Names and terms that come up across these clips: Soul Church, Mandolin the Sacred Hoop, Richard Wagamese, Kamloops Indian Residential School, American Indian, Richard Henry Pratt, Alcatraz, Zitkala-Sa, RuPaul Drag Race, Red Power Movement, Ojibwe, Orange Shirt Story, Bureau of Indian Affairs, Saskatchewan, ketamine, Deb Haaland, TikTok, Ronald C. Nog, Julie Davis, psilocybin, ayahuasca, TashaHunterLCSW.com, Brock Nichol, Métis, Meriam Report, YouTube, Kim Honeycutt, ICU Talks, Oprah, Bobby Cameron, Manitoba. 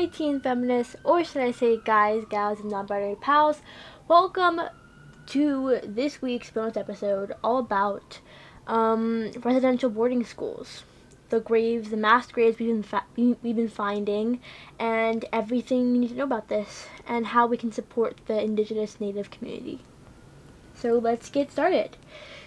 Hi teen feminists, or should I say guys, gals, and non-binary pals. Welcome to this week's bonus episode all about residential boarding schools. The graves, the mass graves we've been finding, and everything you need to know about this, and how we can support the Indigenous Native community. So let's get started.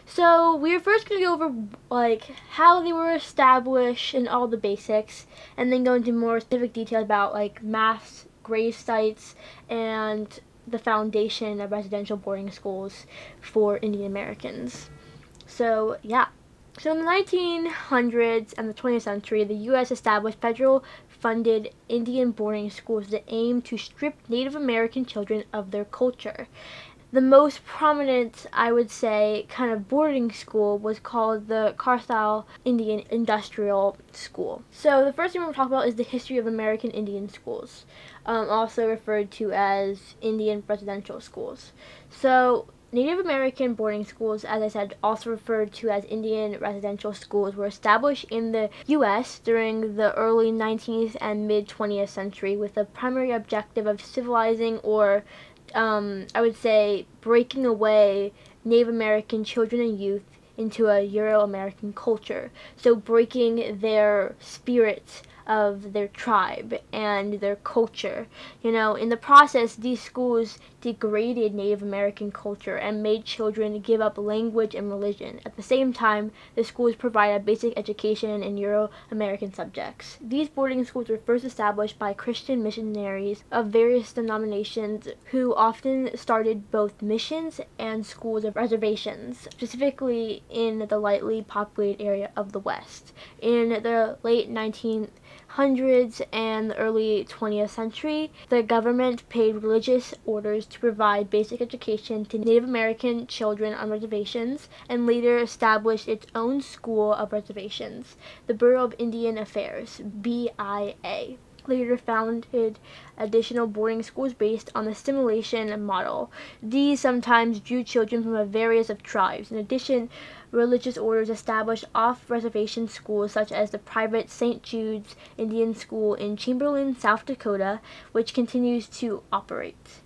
So we're first going to go over like how they were established and all the basics, and then go into more specific detail about like mass grave sites and the foundation of residential boarding schools for Indian Americans. So yeah. So in the 1900s and the 20th century, the U.S. established federal funded Indian boarding schools that aimed to strip Native American children of their culture. The most prominent, I would say, kind of boarding school was called the Carlisle Indian Industrial School. So the first thing we're going to talk about is the history of American Indian schools, also referred to as Indian residential schools. So Native American boarding schools, as I said, also referred to as Indian residential schools, were established in the U.S. during the early 19th and mid-20th century with the primary objective of civilizing or I would say breaking away Native American children and youth into a Euro-American culture. So breaking their spirit of their tribe and their culture. You know, in the process, these schools degraded Native American culture and made children give up language and religion. At the same time, the schools provided basic education in Euro-American subjects. These boarding schools were first established by Christian missionaries of various denominations who often started both missions and schools of reservations, specifically in the lightly populated area of the West. In the late 1900s and the early 20th century, the government paid religious orders to provide basic education to Native American children on reservations, and later established its own school of reservations, the Bureau of Indian Affairs, BIA. Later founded additional boarding schools based on the assimilation model. These sometimes drew children from a various of tribes. In addition, religious orders established off-reservation schools such as the private St. Jude's Indian School in Chamberlain, South Dakota, which continues to operate.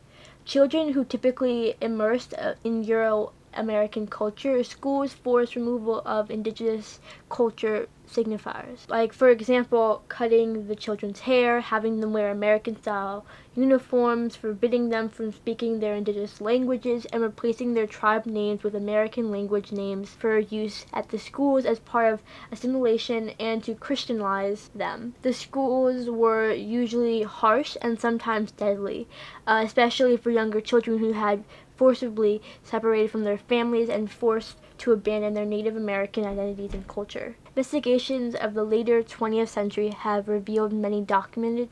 Children who typically immersed in Euro-American culture, schools forced removal of indigenous culture signifiers. Like, for example, cutting the children's hair, having them wear American-style uniforms, forbidding them from speaking their indigenous languages, and replacing their tribe names with American language names for use at the schools as part of assimilation and to Christianize them. The schools were usually harsh and sometimes deadly, especially for younger children who had forcibly separated from their families and forced to abandon their Native American identities and culture. Investigations of the later 20th century have revealed many documented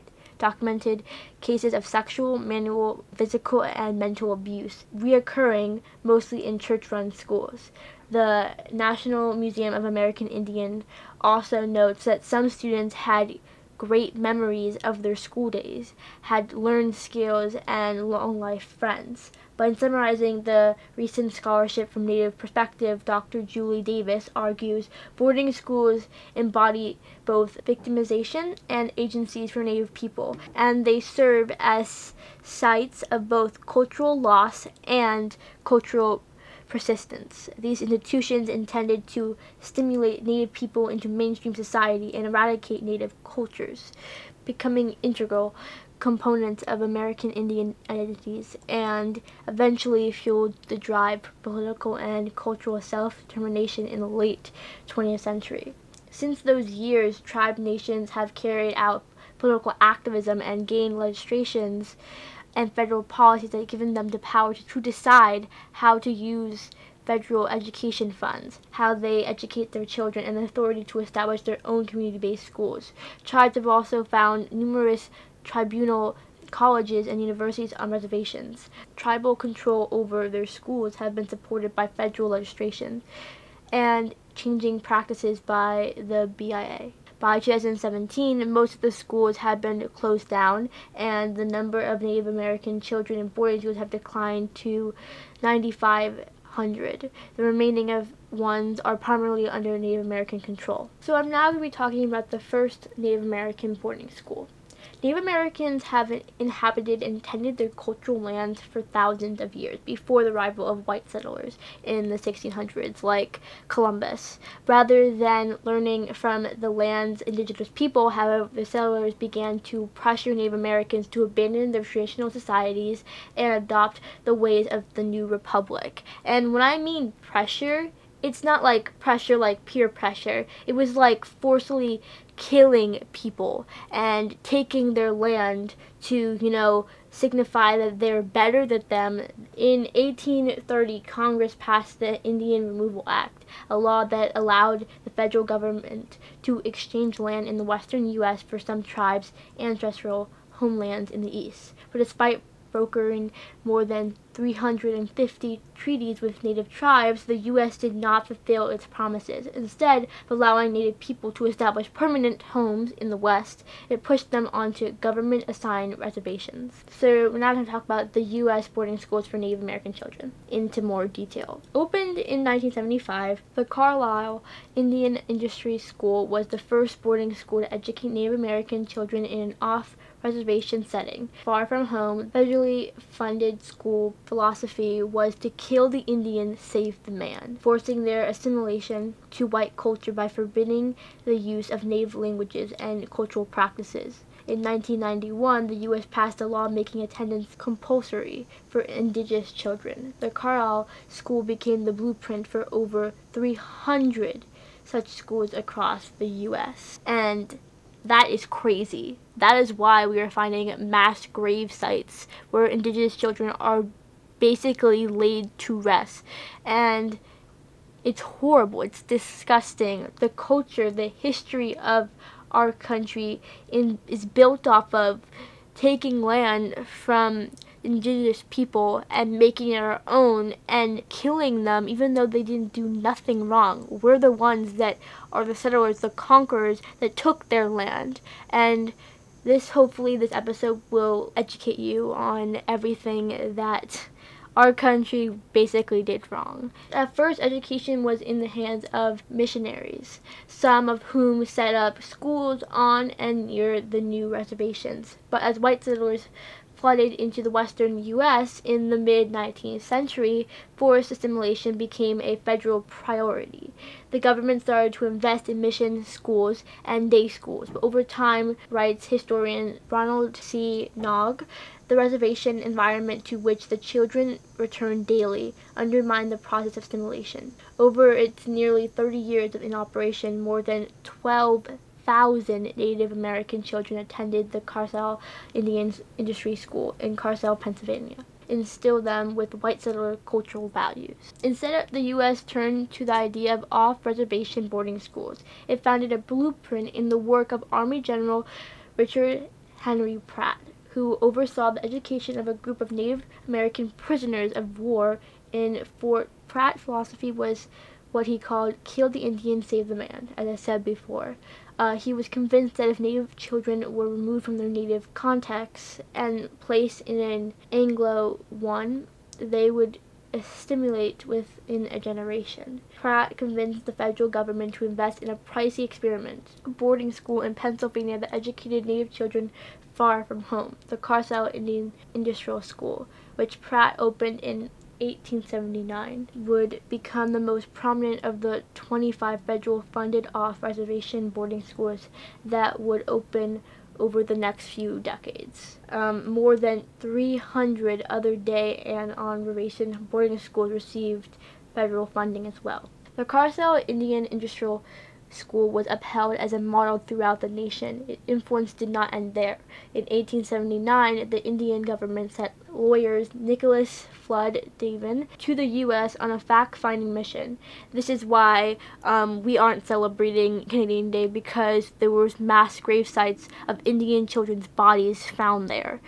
cases of sexual, manual, physical, and mental abuse, reoccurring mostly in church-run schools. The National Museum of American Indian also notes that some students had great memories of their school days, had learned skills, and long-life friends. But in summarizing the recent scholarship from Native perspective, Dr. Julie Davis argues boarding schools embody both victimization and agencies for Native people, and they serve as sites of both cultural loss and cultural persistence. These institutions intended to stimulate Native people into mainstream society and eradicate Native cultures, becoming integral components of American Indian identities, and eventually fueled the drive for political and cultural self-determination in the late 20th century. Since those years, tribe nations have carried out political activism and gained legislations and federal policies that have given them the power to decide how to use federal education funds, how they educate their children, and the authority to establish their own community-based schools. Tribes have also found numerous tribal colleges and universities on reservations. Tribal control over their schools have been supported by federal legislation and changing practices by the BIA. By 2017, most of the schools had been closed down, and the number of Native American children in boarding schools have declined to 9,500. The remaining of ones are primarily under Native American control. So I'm now going to be talking about the first Native American boarding school. Native Americans have inhabited and tended their cultural lands for thousands of years before the arrival of white settlers in the 1600s, like Columbus. Rather than learning from the land's indigenous people, however, the settlers began to pressure Native Americans to abandon their traditional societies and adopt the ways of the new republic. And when I mean pressure, it's not like pressure, like peer pressure. It was like forcefully killing people and taking their land to, signify that they're better than them. In 1830, Congress passed the Indian Removal Act, a law that allowed the federal government to exchange land in the western U.S. for some tribes' ancestral homelands in the East. But despite brokering more than 350 treaties with Native tribes, the U.S. did not fulfill its promises. Instead of allowing Native people to establish permanent homes in the West, it pushed them onto government-assigned reservations. So we're now going to talk about the U.S. boarding schools for Native American children into more detail. Opened in 1975, the Carlisle Indian Industrial School was the first boarding school to educate Native American children in an off-reservation setting. Far from home, federally funded school philosophy was to kill the Indian, save the man, forcing their assimilation to white culture by forbidding the use of Native languages and cultural practices. In 1991, the U.S. passed a law making attendance compulsory for Indigenous children. The Carlisle School became the blueprint for over 300 such schools across the U.S. And that is crazy. That is why we are finding mass grave sites where Indigenous children are basically laid to rest. And it's horrible. It's disgusting. The culture, the history of our country is built off of taking land from Indigenous people and making it our own and killing them, even though they didn't do nothing wrong. We're the ones that are the settlers, the conquerors that took their land. And hopefully this episode will educate you on everything that our country basically did wrong. At first, education was in the hands of missionaries, some of whom set up schools on and near the new reservations. But as white settlers flooded into the western U.S. in the mid-19th century, forced assimilation became a federal priority. The government started to invest in mission schools and day schools, but over time, writes historian Ronald C. Nog, the reservation environment to which the children returned daily undermined the process of assimilation. Over its nearly 30 years in operation, more than 12,000 Native American children attended the Carlisle Indian Industry School in Carlisle, Pennsylvania. Instill them with white settler cultural values. Instead, the U.S. turned to the idea of off-reservation boarding schools. It founded a blueprint in the work of Army General Richard Henry Pratt, who oversaw the education of a group of Native American prisoners of war in Fort Pratt. Philosophy was what he called kill the Indian, save the man, as I said before. He was convinced that if Native children were removed from their native contexts and placed in an Anglo one, they would assimilate within a generation. Pratt convinced the federal government to invest in a pricey experiment, a boarding school in Pennsylvania that educated Native children far from home, the Carlisle Indian Industrial School, which Pratt opened in 1879, would become the most prominent of the 25 federal-funded off-reservation boarding schools that would open over the next few decades. More than 300 other day and on-reservation boarding schools received federal funding as well. The Carlisle Indian Industrial School was upheld as a model throughout the nation. Its influence did not end there. In 1879, the Indian government sent lawyers Nicholas Flood Davin to the U.S. on a fact-finding mission. This is why we aren't celebrating Canadian Day, because there were mass grave sites of Indian children's bodies found there,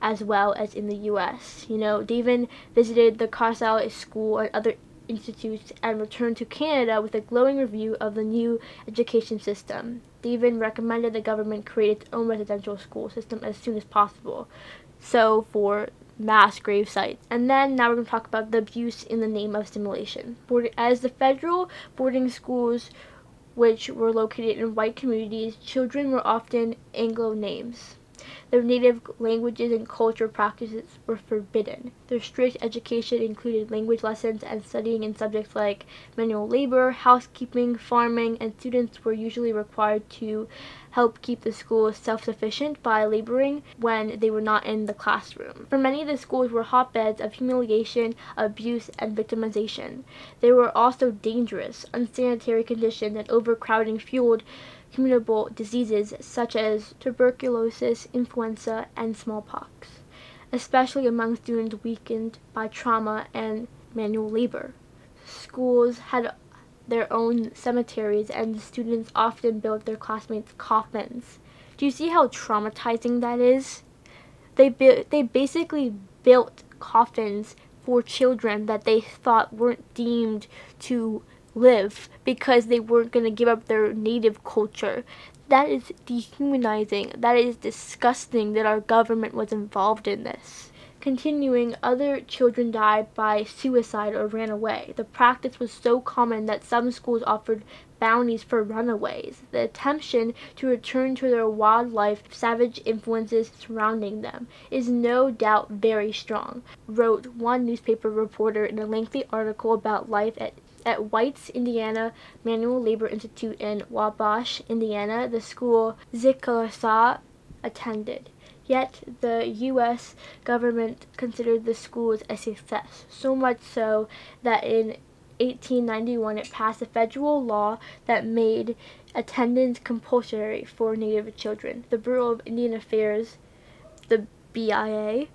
as well as in the U.S. Davin visited the Carlisle School and other institutes and returned to Canada with a glowing review of the new education system. Davin recommended the government create its own residential school system as soon as possible, so for mass grave sites. And then now we're going to talk about the abuse in the name of assimilation. As the federal boarding schools, which were located in white communities, children were often Anglo names. Their native languages and culture practices were forbidden. Their strict education included language lessons and studying in subjects like manual labor, housekeeping, farming, and students were usually required to help keep the school self-sufficient by laboring when they were not in the classroom. For many, the schools were hotbeds of humiliation, abuse, and victimization. They were also dangerous, unsanitary conditions, and overcrowding fueled communicable diseases such as tuberculosis, influenza, and smallpox, especially among students weakened by trauma and manual labor. Schools had their own cemeteries, and the students often built their classmates' coffins. Do you see how traumatizing that is? They basically built coffins for children that they thought weren't deemed to live because they weren't going to give up their native culture. That is dehumanizing. That is disgusting that our government was involved in this. Continuing, other children died by suicide or ran away. The practice was so common that some schools offered bounties for runaways. The temptation to return to their wildlife, savage influences surrounding them, is no doubt very strong, wrote one newspaper reporter in a lengthy article about life at White's Indiana Manual Labor Institute in Wabash, Indiana, the school Zitkala-Sa attended. Yet, the U.S. government considered the schools a success, so much so that in 1891 it passed a federal law that made attendance compulsory for Native children. The Bureau of Indian Affairs, the BIA,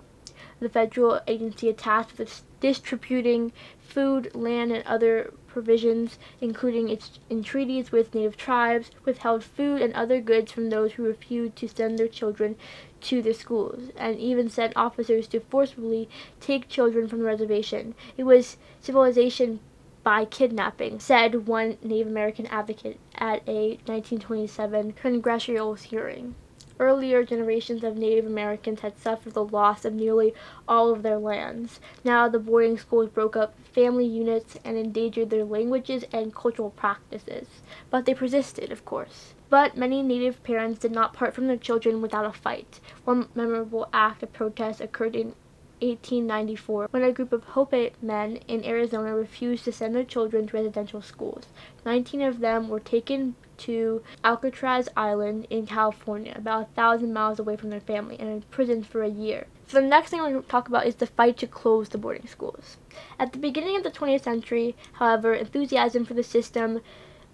the federal agency tasked with distributing food, land, and other provisions, including its treaties with Native tribes, withheld food and other goods from those who refused to send their children to the schools, and even sent officers to forcibly take children from the reservation. It was civilization by kidnapping, said one Native American advocate at a 1927 congressional hearing. Earlier generations of Native Americans had suffered the loss of nearly all of their lands. Now the boarding schools broke up family units and endangered their languages and cultural practices. But they persisted, of course. But many Native parents did not part from their children without a fight. One memorable act of protest occurred in 1894, when a group of Hopi men in Arizona refused to send their children to residential schools. 19 of them were taken to Alcatraz Island in California, about 1,000 miles away from their family, and imprisoned for a year. So the next thing we're going to talk about is the fight to close the boarding schools. At the beginning of the 20th century, however, enthusiasm for the system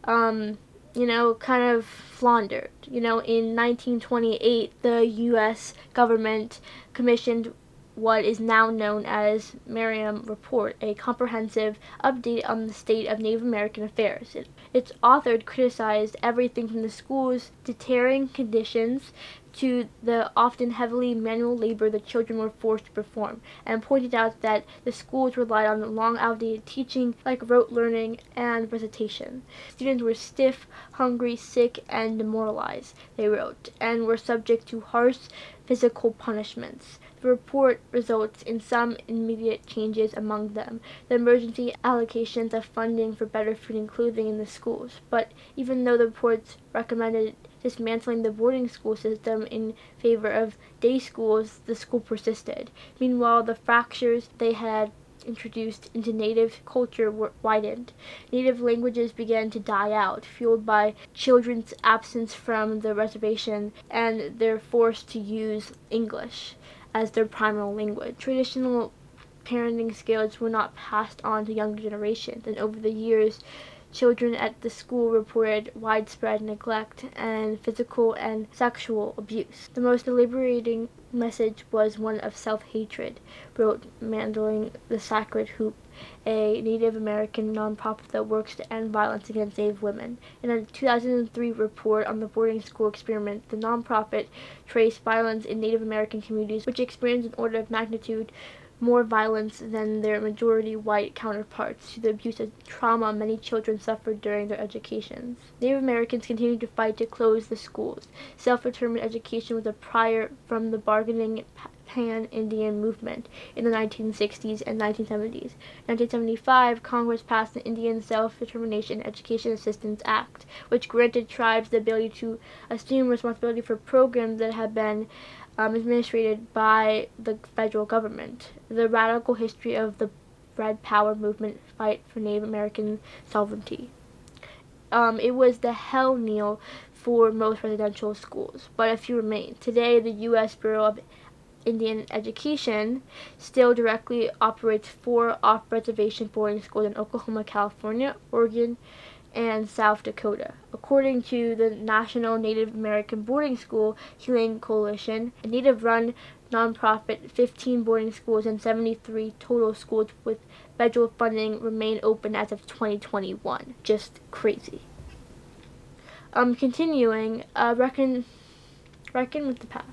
kind of floundered. In 1928, the U.S. government commissioned what is now known as Meriam Report, a comprehensive update on the state of Native American affairs. Its author criticized everything from the school's deterring conditions to the often heavily manual labor the children were forced to perform, and pointed out that the schools relied on long outdated teaching like rote learning and recitation. Students were stiff, hungry, sick, and demoralized, they wrote, and were subject to harsh physical punishments. The report results in some immediate changes among them. The emergency allocations of funding for better food and clothing in the schools. But even though the reports recommended dismantling the boarding school system in favor of day schools, the school persisted. Meanwhile, the fractures they had introduced into Native culture were widened. Native languages began to die out, fueled by children's absence from the reservation, and they're forced to use English as their primary language. Traditional parenting skills were not passed on to younger generations, and over the years, children at the school reported widespread neglect and physical and sexual abuse. The most liberating message was one of self-hatred, wrote Mandolin the Sacred Hoop, a Native American nonprofit that works to end violence against Native women. In a 2003 report on the boarding school experiment, the nonprofit traced violence in Native American communities, which experienced an order of magnitude more violence than their majority white counterparts, to the abuse and trauma many children suffered during their educations. Native Americans continued to fight to close the schools. Self-determined education was a prior from the bargaining Pan-Indian movement in the 1960s and 1970s. In 1975, Congress passed the Indian Self-Determination Education Assistance Act, which granted tribes the ability to assume responsibility for programs that had been administered by the federal government. The radical history of the Red Power Movement fight for Native American sovereignty. It was the hell kneel for most residential schools, but a few remain. Today, the U.S. Bureau of Indian Education still directly operates 4 off-reservation boarding schools in Oklahoma, California, Oregon, and South Dakota. According to the National Native American Boarding School Healing Coalition, a Native-run nonprofit, 15 boarding schools and 73 total schools with federal funding remain open as of 2021. Just crazy. Continuing, reckon with the past.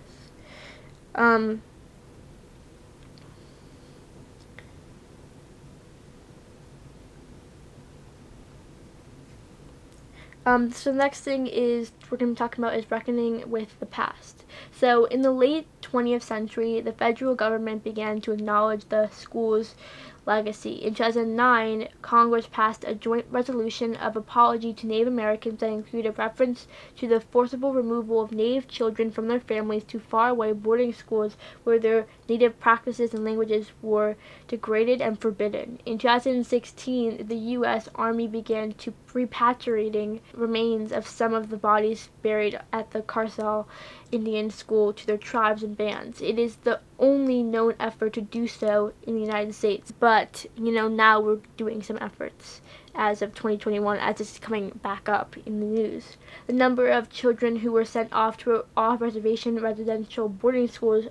So the next thing is we're going to be talking about is reckoning with the past. So in the late 20th century, the federal government began to acknowledge the school's legacy. In 2009, Congress passed a joint resolution of apology to Native Americans that included reference to the forcible removal of Native children from their families to faraway boarding schools where their Native practices and languages were degraded and forbidden. In 2016, the U.S. Army began to repatriating remains of some of the bodies buried at the Carlisle Indian School to their tribes and bands. It is the only known effort to do so in the United States, but now we're doing some efforts as of 2021 as it's coming back up in the news. The number of children who were sent off to off-reservation residential boarding schools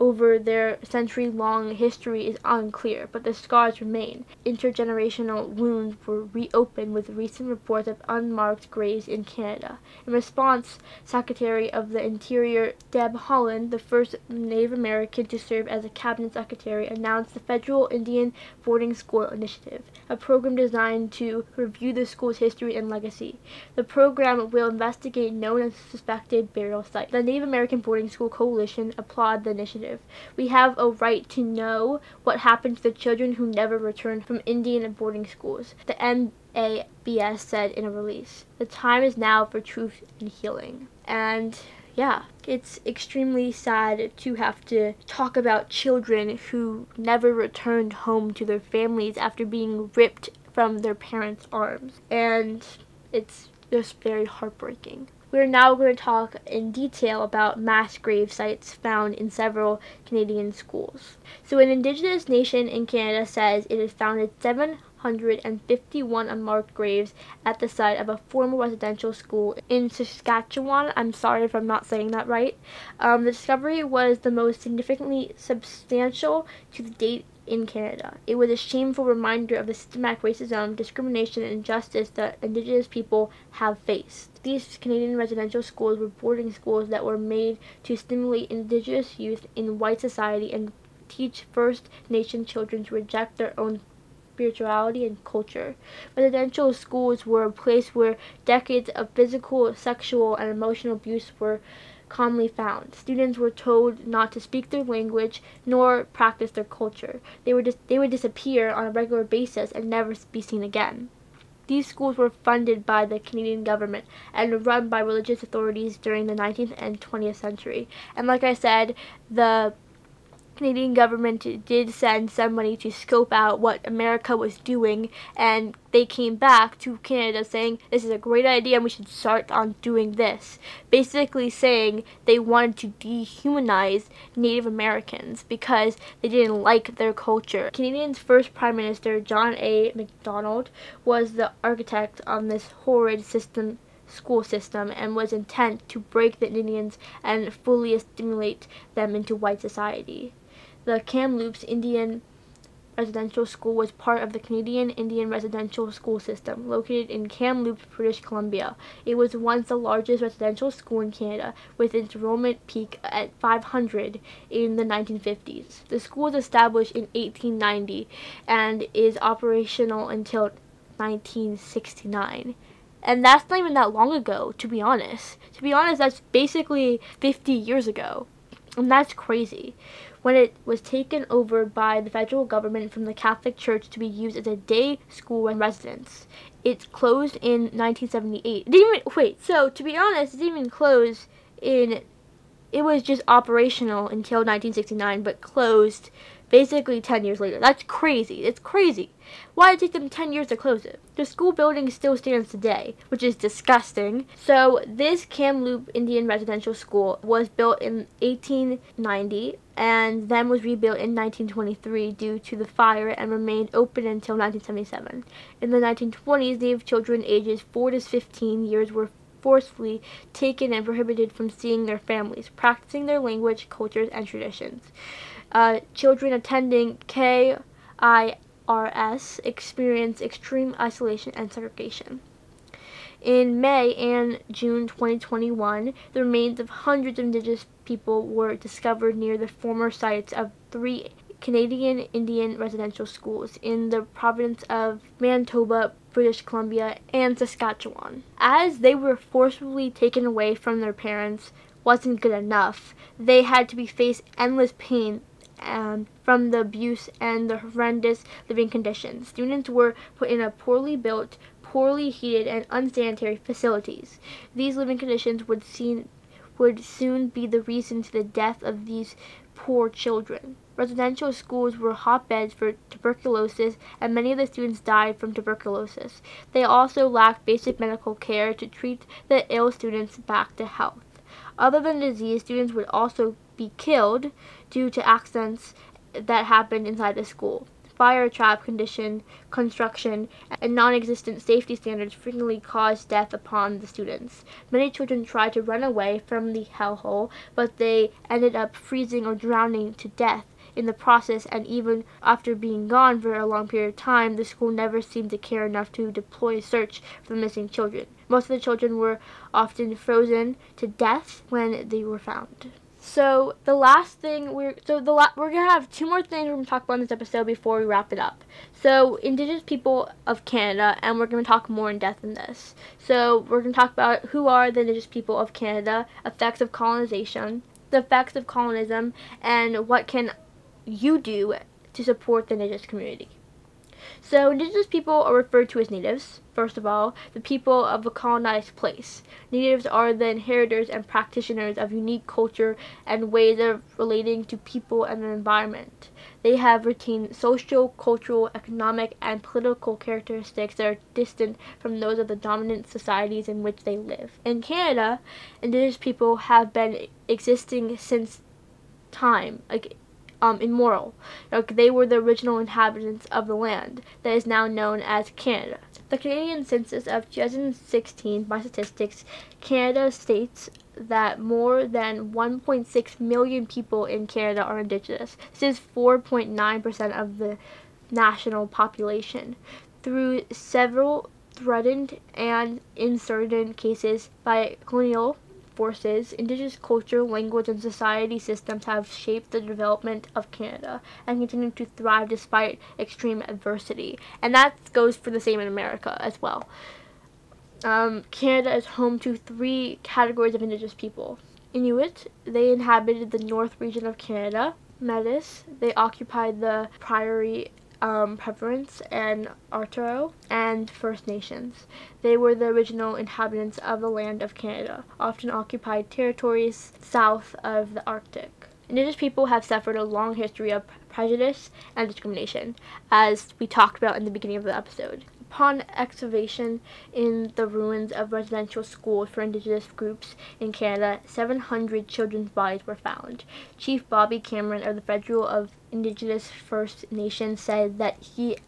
over their century-long history is unclear, but the scars remain. Intergenerational wounds were reopened with recent reports of unmarked graves in Canada. In response, Secretary of the Interior Deb Haaland, the first Native American to serve as a cabinet secretary, announced the Federal Indian Boarding School Initiative, a program designed to review the school's history and legacy. The program will investigate known and suspected burial sites. The Native American Boarding School Coalition applauded the initiative. We have a right to know what happened to the children who never returned from Indian boarding schools, the NABS said in a release. The time is now for truth and healing. And yeah, it's extremely sad to have to talk about children who never returned home to their families after being ripped from their parents' arms. And it's just very heartbreaking. We're now going to talk in detail about mass grave sites found in several Canadian schools. So an Indigenous nation in Canada says it has founded 751 unmarked graves at the site of a former residential school in Saskatchewan. I'm sorry if I'm not saying that right. The discovery was the most significantly substantial to the date in Canada. It was a shameful reminder of the systematic racism, discrimination, and injustice that Indigenous people have faced. These Canadian residential schools were boarding schools that were made to stimulate Indigenous youth in white society and teach First Nation children to reject their own spirituality and culture. Residential schools were a place where decades of physical, sexual, and emotional abuse were commonly found. Students were told not to speak their language nor practice their culture. They would disappear on a regular basis and never be seen again. These schools were funded by the Canadian government and run by religious authorities during the 19th and 20th century. And like I said, the Canadian government did send somebody to scope out what America was doing, and they came back to Canada saying this is a great idea and we should start on doing this, basically saying they wanted to dehumanize Native Americans because they didn't like their culture. Canada's first Prime Minister, John A. Macdonald, was the architect on this horrid school system and was intent to break the Indians and fully assimilate them into white society. The Kamloops Indian Residential School was part of the Canadian Indian Residential School System, located in Kamloops, British Columbia. It was once the largest residential school in Canada, with its enrollment peak at 500 in the 1950s. The school was established in 1890 and is operational until 1969. And that's not even that long ago, to be honest. That's basically 50 years ago. And that's crazy. When it was taken over by the federal government from the Catholic Church to be used as a day school and residence, it closed in 1978. It didn't even, so to be honest, it didn't even close in It was just operational until 1969, but closed basically 10 years later. That's crazy. It's crazy. Why did it take them 10 years to close it? The school building still stands today, which is disgusting. So this Kamloops Indian Residential School was built in 1890 and then was rebuilt in 1923 due to the fire and remained open until 1977. In the 1920s, Native children ages 4 to 15 years were forcefully taken and prohibited from seeing their families, practicing their language, cultures, and traditions. Children attending KIRS experience extreme isolation and segregation. In May and June 2021, the remains of hundreds of indigenous people were discovered near the former sites of three Canadian Indian residential schools in the province of Manitoba, British Columbia, and Saskatchewan. As they were forcibly taken away from their parents wasn't good enough, they had to be faced endless pain from the abuse and the horrendous living conditions. Students were put in a poorly built, poorly heated, and unsanitary facilities. These living conditions would soon be the reason for the death of these poor children. Residential schools were hotbeds for tuberculosis, and many of the students died from tuberculosis. They also lacked basic medical care to treat the ill students back to health. Other than disease, students would also be killed due to accidents that happened inside the school. Fire, trap condition, construction, and non-existent safety standards frequently caused death upon the students. Many children tried to run away from the hellhole, but they ended up freezing or drowning to death in the process, and even after being gone for a long period of time, the school never seemed to care enough to deploy a search for the missing children. Most of the children were often frozen to death when they were found. So the last thing we're gonna have two more things we're gonna talk about in this episode before we wrap it up. So Indigenous people of Canada, and we're gonna talk more in depth in this. So we're gonna talk about who are the Indigenous people of Canada, effects of colonization, the effects of colonialism, and what can you do to support the Indigenous community. So Indigenous people are referred to as natives. First of all, the people of a colonized place. Natives are the inheritors and practitioners of unique culture and ways of relating to people and the environment. They have retained social, cultural, economic, and political characteristics that are distant from those of the dominant societies in which they live. In Canada, Indigenous people have been existing since time. Immoral. Like, they were the original inhabitants of the land that is now known as Canada. The Canadian census of 2016, by statistics, Canada states that more than 1.6 million people in Canada are Indigenous. This is 4.9% of the national population. Through several threatened and insurgent cases by colonial forces, Indigenous culture, language, and society systems have shaped the development of Canada and continue to thrive despite extreme adversity. And that goes for the same in America as well. Canada is home to three categories of Indigenous people. Inuit, they inhabited the north region of Canada. Métis, they occupied the prairie Preference and Arturo, and First Nations. They were the original inhabitants of the land of Canada, often occupied territories south of the Arctic. Indigenous people have suffered a long history of prejudice and discrimination, as we talked about in the beginning of the episode. Upon excavation in the ruins of residential schools for Indigenous groups in Canada, 700 children's bodies were found. Chief Bobby Cameron of the Federal of Indigenous First Nations said that he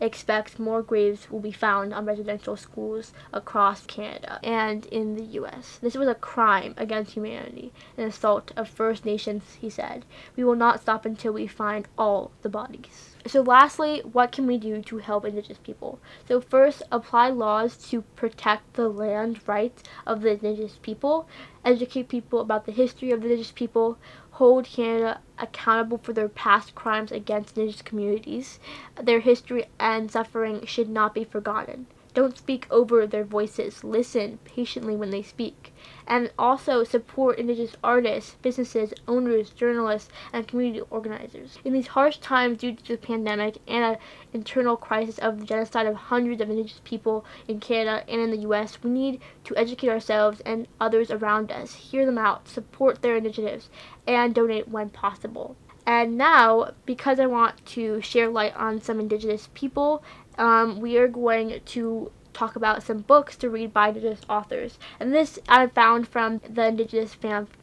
expects more graves will be found on residential schools across Canada and in the U.S. This was a crime against humanity, an assault of First Nations, he said. We will not stop until we find all the bodies. So lastly, what can we do to help Indigenous people? So first, apply laws to protect the land rights of the Indigenous people, educate people about the history of the Indigenous people, hold Canada accountable for their past crimes against Indigenous communities. Their history and suffering should not be forgotten. Don't speak over their voices. Listen patiently when they speak. And also support Indigenous artists, businesses, owners, journalists, and community organizers. In these harsh times due to the pandemic and an internal crisis of the genocide of hundreds of Indigenous people in Canada and in the U.S., we need to educate ourselves and others around us, hear them out, support their initiatives, and donate when possible. And now, because I want to share light on some Indigenous people, we are going to talk about some books to read by Indigenous authors. And this I found from the Indigenous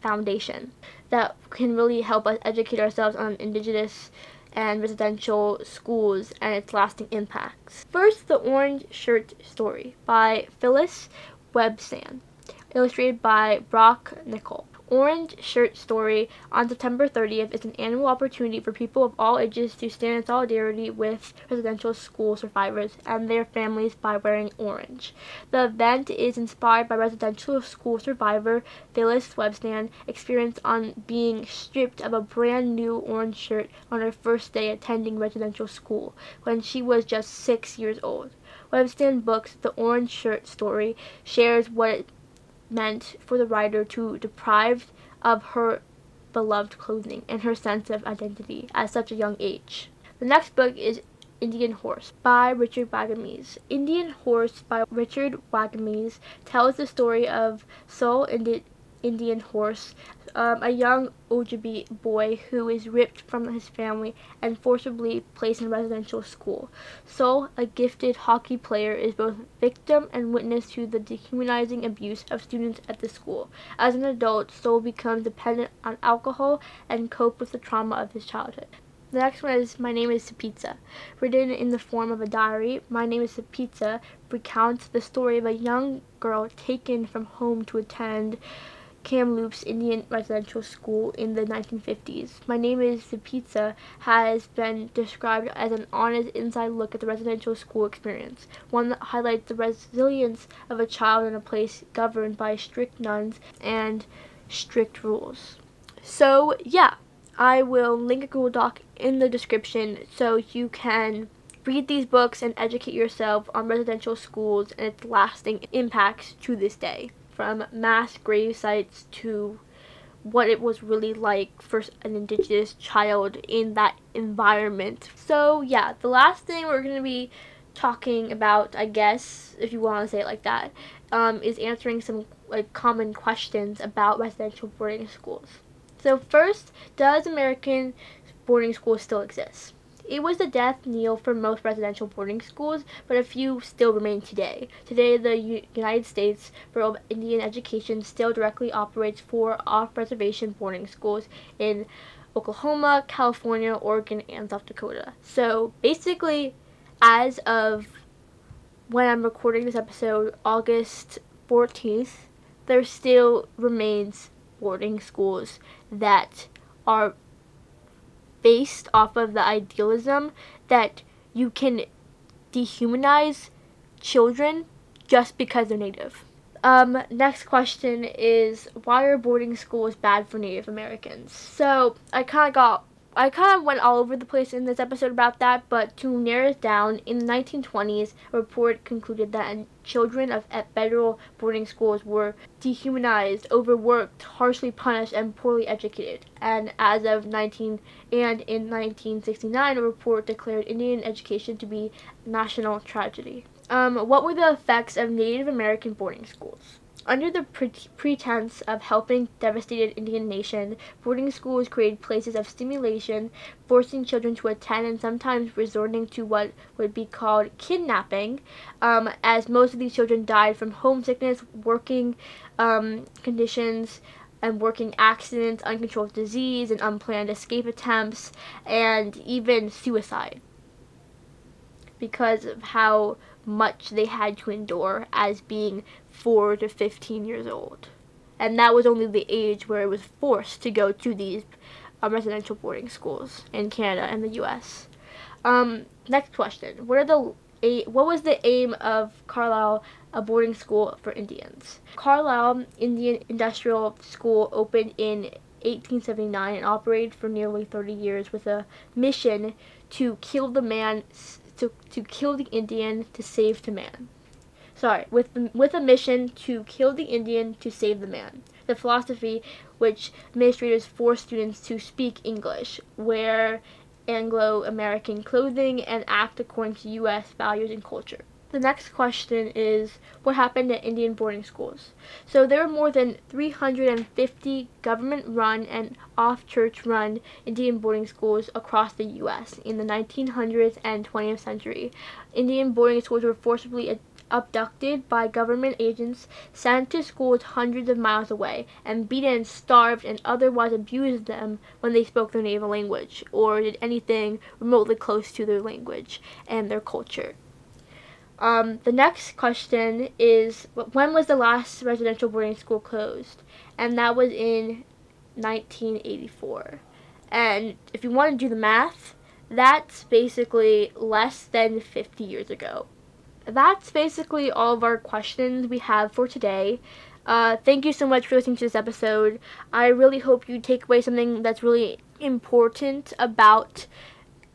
Foundation that can really help us educate ourselves on Indigenous and residential schools and its lasting impacts. First, The Orange Shirt Story by Phyllis Webstad, illustrated by Brock Nichol. Orange Shirt Story on September 30th is an annual opportunity for people of all ages to stand in solidarity with residential school survivors and their families by wearing orange. The event is inspired by residential school survivor Phyllis Webstad's experience on being stripped of a brand new orange shirt on her first day attending residential school when she was just 6 years old. Webstad's book, The Orange Shirt Story, shares what it meant for the writer to deprive of her beloved clothing and her sense of identity at such a young age. The next book is Indian Horse by Richard Wagamese. Indian Horse by Richard Wagamese tells the story of Sol Indian Horse, a young Ojibwe boy who is ripped from his family and forcibly placed in residential school. Sol, a gifted hockey player, is both victim and witness to the dehumanizing abuse of students at the school. As an adult, Sol becomes dependent on alcohol and copes with the trauma of his childhood. The next one is My Name is Pizza. Written in the form of a diary, My Name is Pizza recounts the story of a young girl taken from home to attend Kamloops Indian Residential School in the 1950s. My Name is Pizza has been described as an honest inside look at the residential school experience, one that highlights the resilience of a child in a place governed by strict nuns and strict rules. So yeah, I will link a Google Doc in the description so you can read these books and educate yourself on residential schools and its lasting impacts to this day, from mass grave sites to what it was really like for an Indigenous child in that environment. So yeah, the last thing we're going to be talking about, I guess, if you want to say it like that, is answering some common questions about residential boarding schools. So first, does American boarding schools still exist? It was the death knell for most residential boarding schools, but a few still remain today. Today, the United States Bureau of Indian Education still directly operates 4 off-reservation boarding schools in Oklahoma, California, Oregon, and South Dakota. So basically, as of when I'm recording this episode, August 14th, there still remains boarding schools that are based off of the idealism that you can dehumanize children just because they're Native. Next question is, why are boarding schools bad for Native Americans? So I kind of went all over the place in this episode about that, but to narrow it down, in the 1920s, a report concluded that children at federal boarding schools were dehumanized, overworked, harshly punished, and poorly educated. And in 1969, a report declared Indian education to be a national tragedy. What were the effects of Native American boarding schools? Under the pretense of helping devastated Indian nation, boarding schools created places of stimulation, forcing children to attend and sometimes resorting to what would be called kidnapping, as most of these children died from homesickness, working conditions, and working accidents, uncontrolled disease, and unplanned escape attempts, and even suicide because of how much they had to endure as being 4 to 15 years old. And that was only the age where it was forced to go to these residential boarding schools in Canada and the U.S. Next question. What was the aim of Carlisle, a boarding school for Indians? Carlisle Indian Industrial School opened in 1879 and operated for nearly 30 years with a mission to kill the Indian to save to man. with a mission to kill the Indian to save the man. The philosophy which administrators force students to speak English, wear Anglo-American clothing, and act according to U.S. values and culture. The next question is, what happened at Indian boarding schools? So there were more than 350 government-run and off-church-run Indian boarding schools across the U.S. in the 1900s and 20th century. Indian boarding schools were forcibly abducted by government agents, sent to schools hundreds of miles away, and beaten, starved, and otherwise abused them when they spoke their native language or did anything remotely close to their language and their culture. The next question is, when was the last residential boarding school closed? And that was in 1984. And if you want to do the math, that's basically less than 50 years ago. That's basically all of our questions we have for today. Thank you so much for listening to this episode. I really hope you take away something that's really important about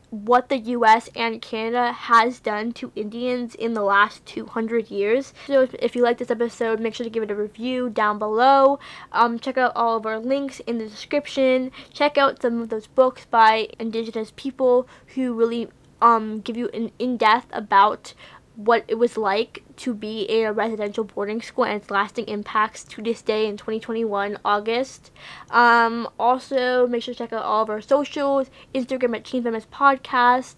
what the U.S. and Canada has done to Indians in the last 200 years. So if you like this episode, make sure to give it a review down below. Check out all of our links in the description. Check out some of those books by Indigenous people who really give you an in-depth about what it was like to be in a residential boarding school and its lasting impacts to this day in 2021, August. Also, make sure to check out all of our socials, Instagram at Teen Feminist Podcast,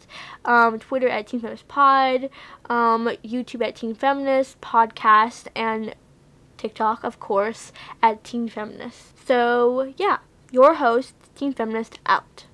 Twitter at Teen Feminist Pod, YouTube at Teen Feminist Podcast, and TikTok, of course, at Teen Feminist. So, yeah, your host, Teen Feminist, out.